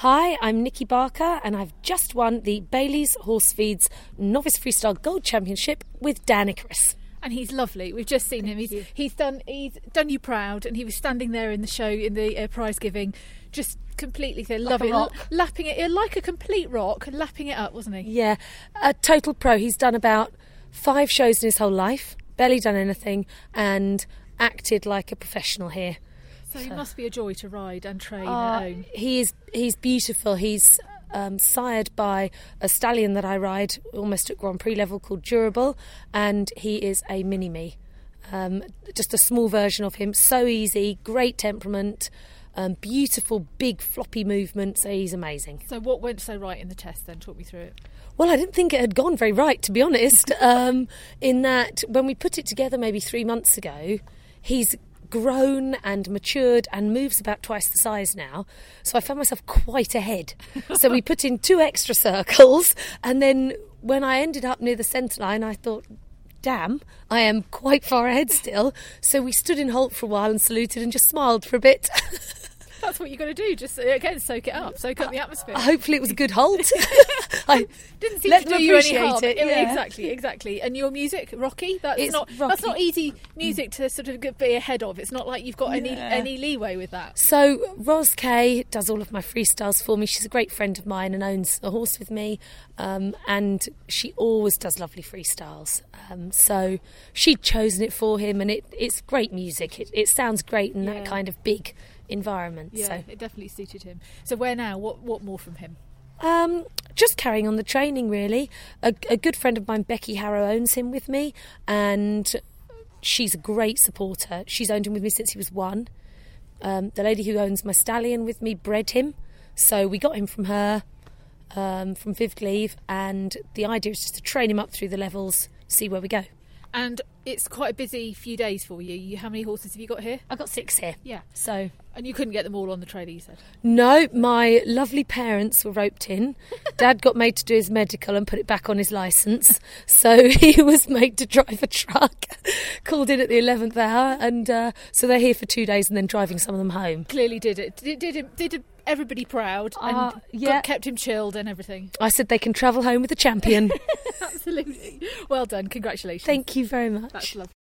Hi, I'm Nikki Barker and I've just won the Bailey's Horse Feeds Novice Freestyle Gold Championship with Dan Icarus. And he's lovely. We've just seen him. He's done you proud, and he was standing there in the show, in the prize giving, just completely loving it, lapping it like a complete rock, lapping it up, wasn't he? Yeah, a total pro. He's done about 5 shows in his whole life, barely done anything, and acted like a professional here. So he must be a joy to ride and train at home. He's beautiful. He's sired by a stallion that I ride almost at Grand Prix level called Durable, and he is a mini-me, just a small version of him. So easy, great temperament, beautiful big floppy movement, so he's amazing. So what went so right in the test then? Talk me through it. Well, I didn't think it had gone very right, to be honest, in that when we put it together maybe 3 months ago, he's grown and matured and moves about twice the size now, so I found myself quite ahead. So we put in 2 extra circles, and then when I ended up near the centre line, I thought, damn, I am quite far ahead still. So we stood in halt for a while and saluted and just smiled for a bit. That's what you've got to do, just again soak up the atmosphere. Hopefully it was a good halt. I didn't seem to do you any harm. Yeah. Exactly. And your music, Rocky? That's not easy music to sort of be ahead of. It's not like you've got any leeway with that. So Ros Kay does all of my freestyles for me. She's a great friend of mine and owns a horse with me, and she always does lovely freestyles. So she'd chosen it for him, and it's great music. It sounds great in that kind of big environment. Yeah, so it definitely suited him. So where now? What more from him? Just carrying on the training, really. A good friend of mine, Becky Harrow, owns him with me, and she's a great supporter. She's owned him with me since he was 1. The lady who owns my stallion with me bred him, so we got him from her, from Vivcleave, and the idea is just to train him up through the levels, see where we go. And it's quite a busy few days for you. How many horses have you got here? I've got 6 here. Yeah. So. And you couldn't get them all on the trailer, you said? No, my lovely parents were roped in. Dad got made to do his medical and put it back on his licence. So he was made to drive a truck, called in at the 11th hour. And so they're here for 2 days and then driving some of them home. Clearly did it. Did everybody proud and kept him chilled and everything. I said they can travel home with a champion. Absolutely. Well done. Congratulations. Thank you very much. That's lovely.